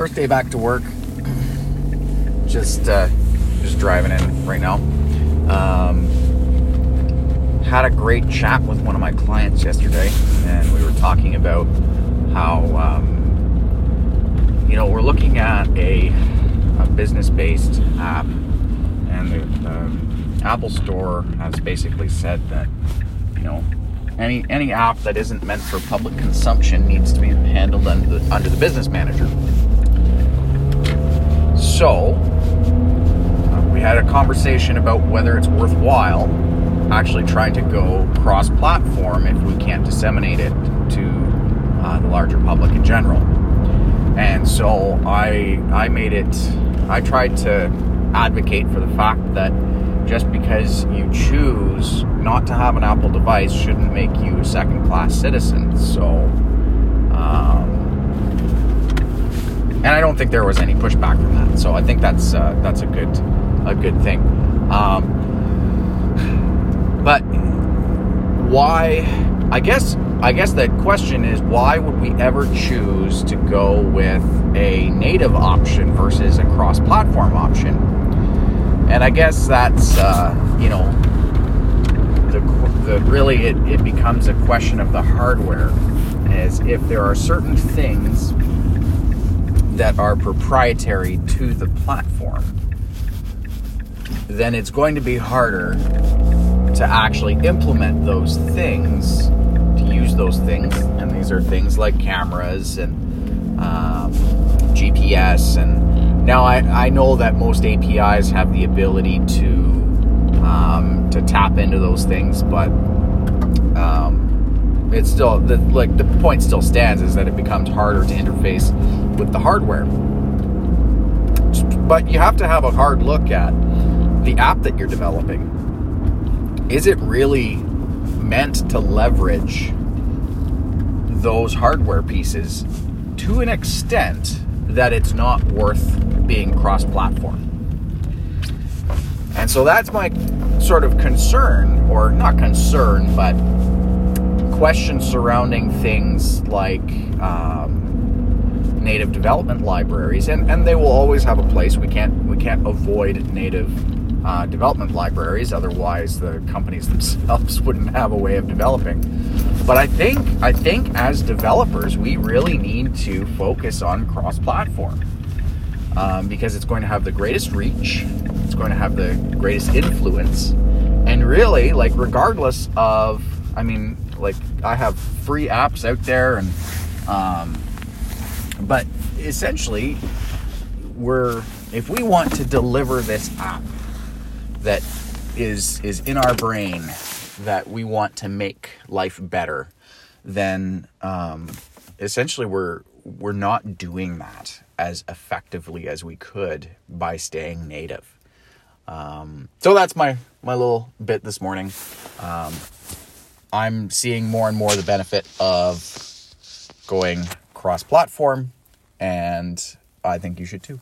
First day back to work. Just driving in right now. Had a great chat with one of my clients yesterday, and we were talking about how we're looking at a business-based app, and the Apple Store has basically said that any app that isn't meant for public consumption needs to be handled under the business manager. So we had a conversation about whether it's worthwhile actually trying to go cross-platform if we can't disseminate it to the larger public in general. And so I tried to advocate for the fact that just because you choose not to have an Apple device shouldn't make you a second-class citizen. So, and I don't think there was any pushback from that. So I think that's a good thing. But why? I guess the question is, why would we ever choose to go with a native option versus a cross-platform option? And I guess that's it becomes a question of the hardware, as if there are certain things that are proprietary to the platform, then it's going to be harder to actually implement those things, to use those things. And these are things like cameras and GPS. And now I know that most APIs have the ability to tap into those things, but it's still the point still stands, is that it becomes harder to interface with the hardware. But you have to have a hard look at the app that you're developing. Is it really meant to leverage those hardware pieces to an extent that it's not worth being cross-platform? And so that's my sort of concern, or not concern, but question surrounding things like native development libraries, and they will always have a place. We can't avoid native development libraries, otherwise the companies themselves wouldn't have a way of developing. But I think as developers, we really need to focus on cross-platform, because it's going to have the greatest reach, it's going to have the greatest influence, and really, regardless of, I have free apps out there, and but essentially, if we want to deliver this app that is in our brain, that we want to make life better, then essentially we're not doing that as effectively as we could by staying native. So that's my little bit this morning. I'm seeing more and more the benefit of going cross-platform, and I think you should too.